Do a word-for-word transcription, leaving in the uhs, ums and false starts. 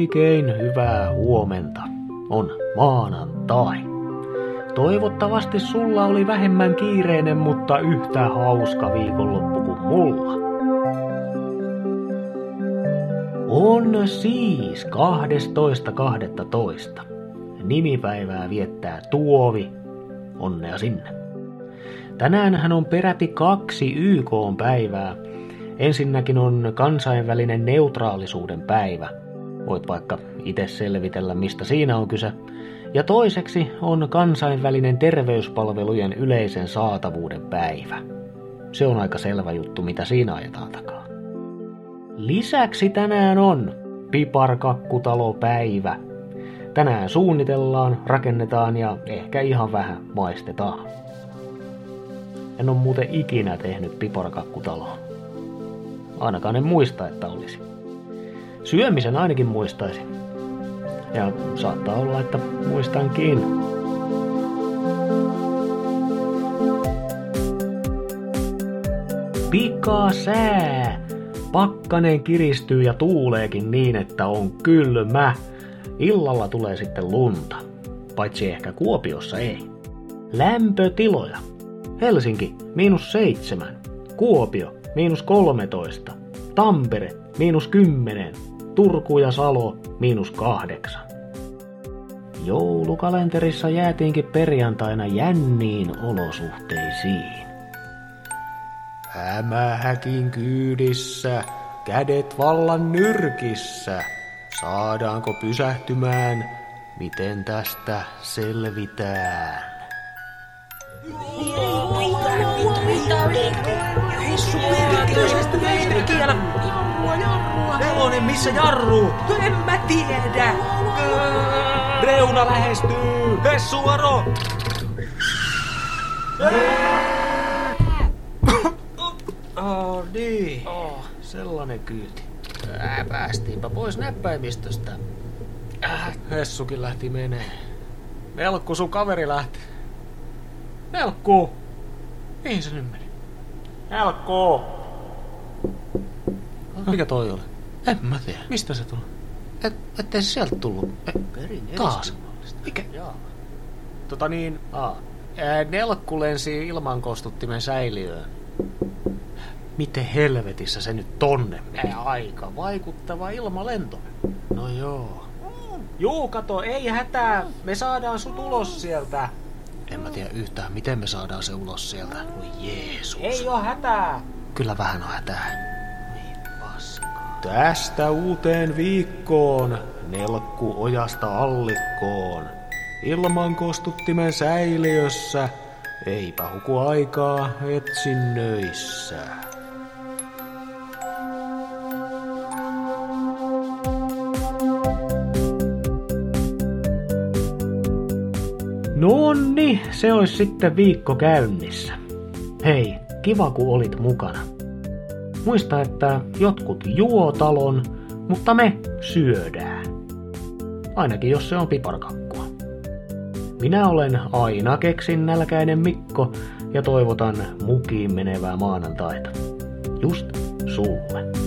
Oikein hyvää huomenta. On maanantai. Toivottavasti sulla oli vähemmän kiireinen, mutta yhtä hauska viikonloppu kuin mulla. On siis kahdestoista kahdestoista Nimipäivää viettää Tuovi. Onnea sinne. Tänäänhän on peräti kaksi Y K-päivää. Ensinnäkin on kansainvälinen neutraalisuuden päivä. Voit vaikka itse selvitellä, mistä siinä on kyse. Ja toiseksi on kansainvälinen terveyspalvelujen yleisen saatavuuden päivä. Se on aika selvä juttu, mitä siinä ajetaan takaa. Lisäksi tänään on Piparkakkutalo-päivä. Tänään suunnitellaan, rakennetaan ja ehkä ihan vähän maistetaan. En ole muuten ikinä tehnyt piparkakkutaloa. Ainakaan en muista, että olisi. Syömisen ainakin muistaisin. Ja saattaa olla, että muistankin. Pikasää! Pakkanen kiristyy ja tuuleekin niin, että on kylmä. Illalla tulee sitten lunta. Paitsi ehkä Kuopiossa ei. Lämpötiloja. Helsinki, miinus seitsemän. Kuopio, miinus kolmetoista. Tampere, miinus kymmenen. Turku ja Salo, miinus kahdeksan. Joulukalenterissa jäätiinkin perjantaina jänniin olosuhteisiin. Hämähäkin kyydissä, kädet vallan nyrkissä. Saadaanko pysähtymään? Miten tästä selvitään? Hessu perkeleestä meidänkielä! Helonen, missä jarru? En mä tiedä! Reuna lähestyy! Hessu, varo! Oh niin, oh, sellainen kyyti. Äh, päästiinpä pois näppäimistöstä. Äh, Hessukin lähti menee. Nelkku, sun kaveri lähti. Nelkku! Mihin se nyt meni? Nelkku! Mikä toi oli? En mä tiedä. Mistä se tuli? Et, ettei se sieltä tullut. E- taas. Mikä? Jaa. Tota niin, aa. Nelkku lensi ilmankostuttimen säiliöön. Miten helvetissä se nyt tonne meni? Aika vaikuttava ilmalento. No joo. Mm. Juu, kato, ei hätää. Me saadaan sut ulos sieltä. En mä tiedä yhtään, miten me saadaan se ulos sieltä. Voi Jeesus. Ei oo hätää. Kyllä vähän on hätää. Niin paskaa. Tästä uuteen viikkoon. Nelkku ojasta allikkoon. Ilmankostuttimen säiliössä. Eipä huku aikaa etsinnöissä. Nonni, se olisi sitten viikko käynnissä. Hei, kiva kun olit mukana. Muista, että jotkut juo talon, mutta me syödään. Ainakin jos se on piparkakkua. Minä olen aina keksin nälkäinen Mikko ja toivotan mukiin menevää maanantaita. Just sulle.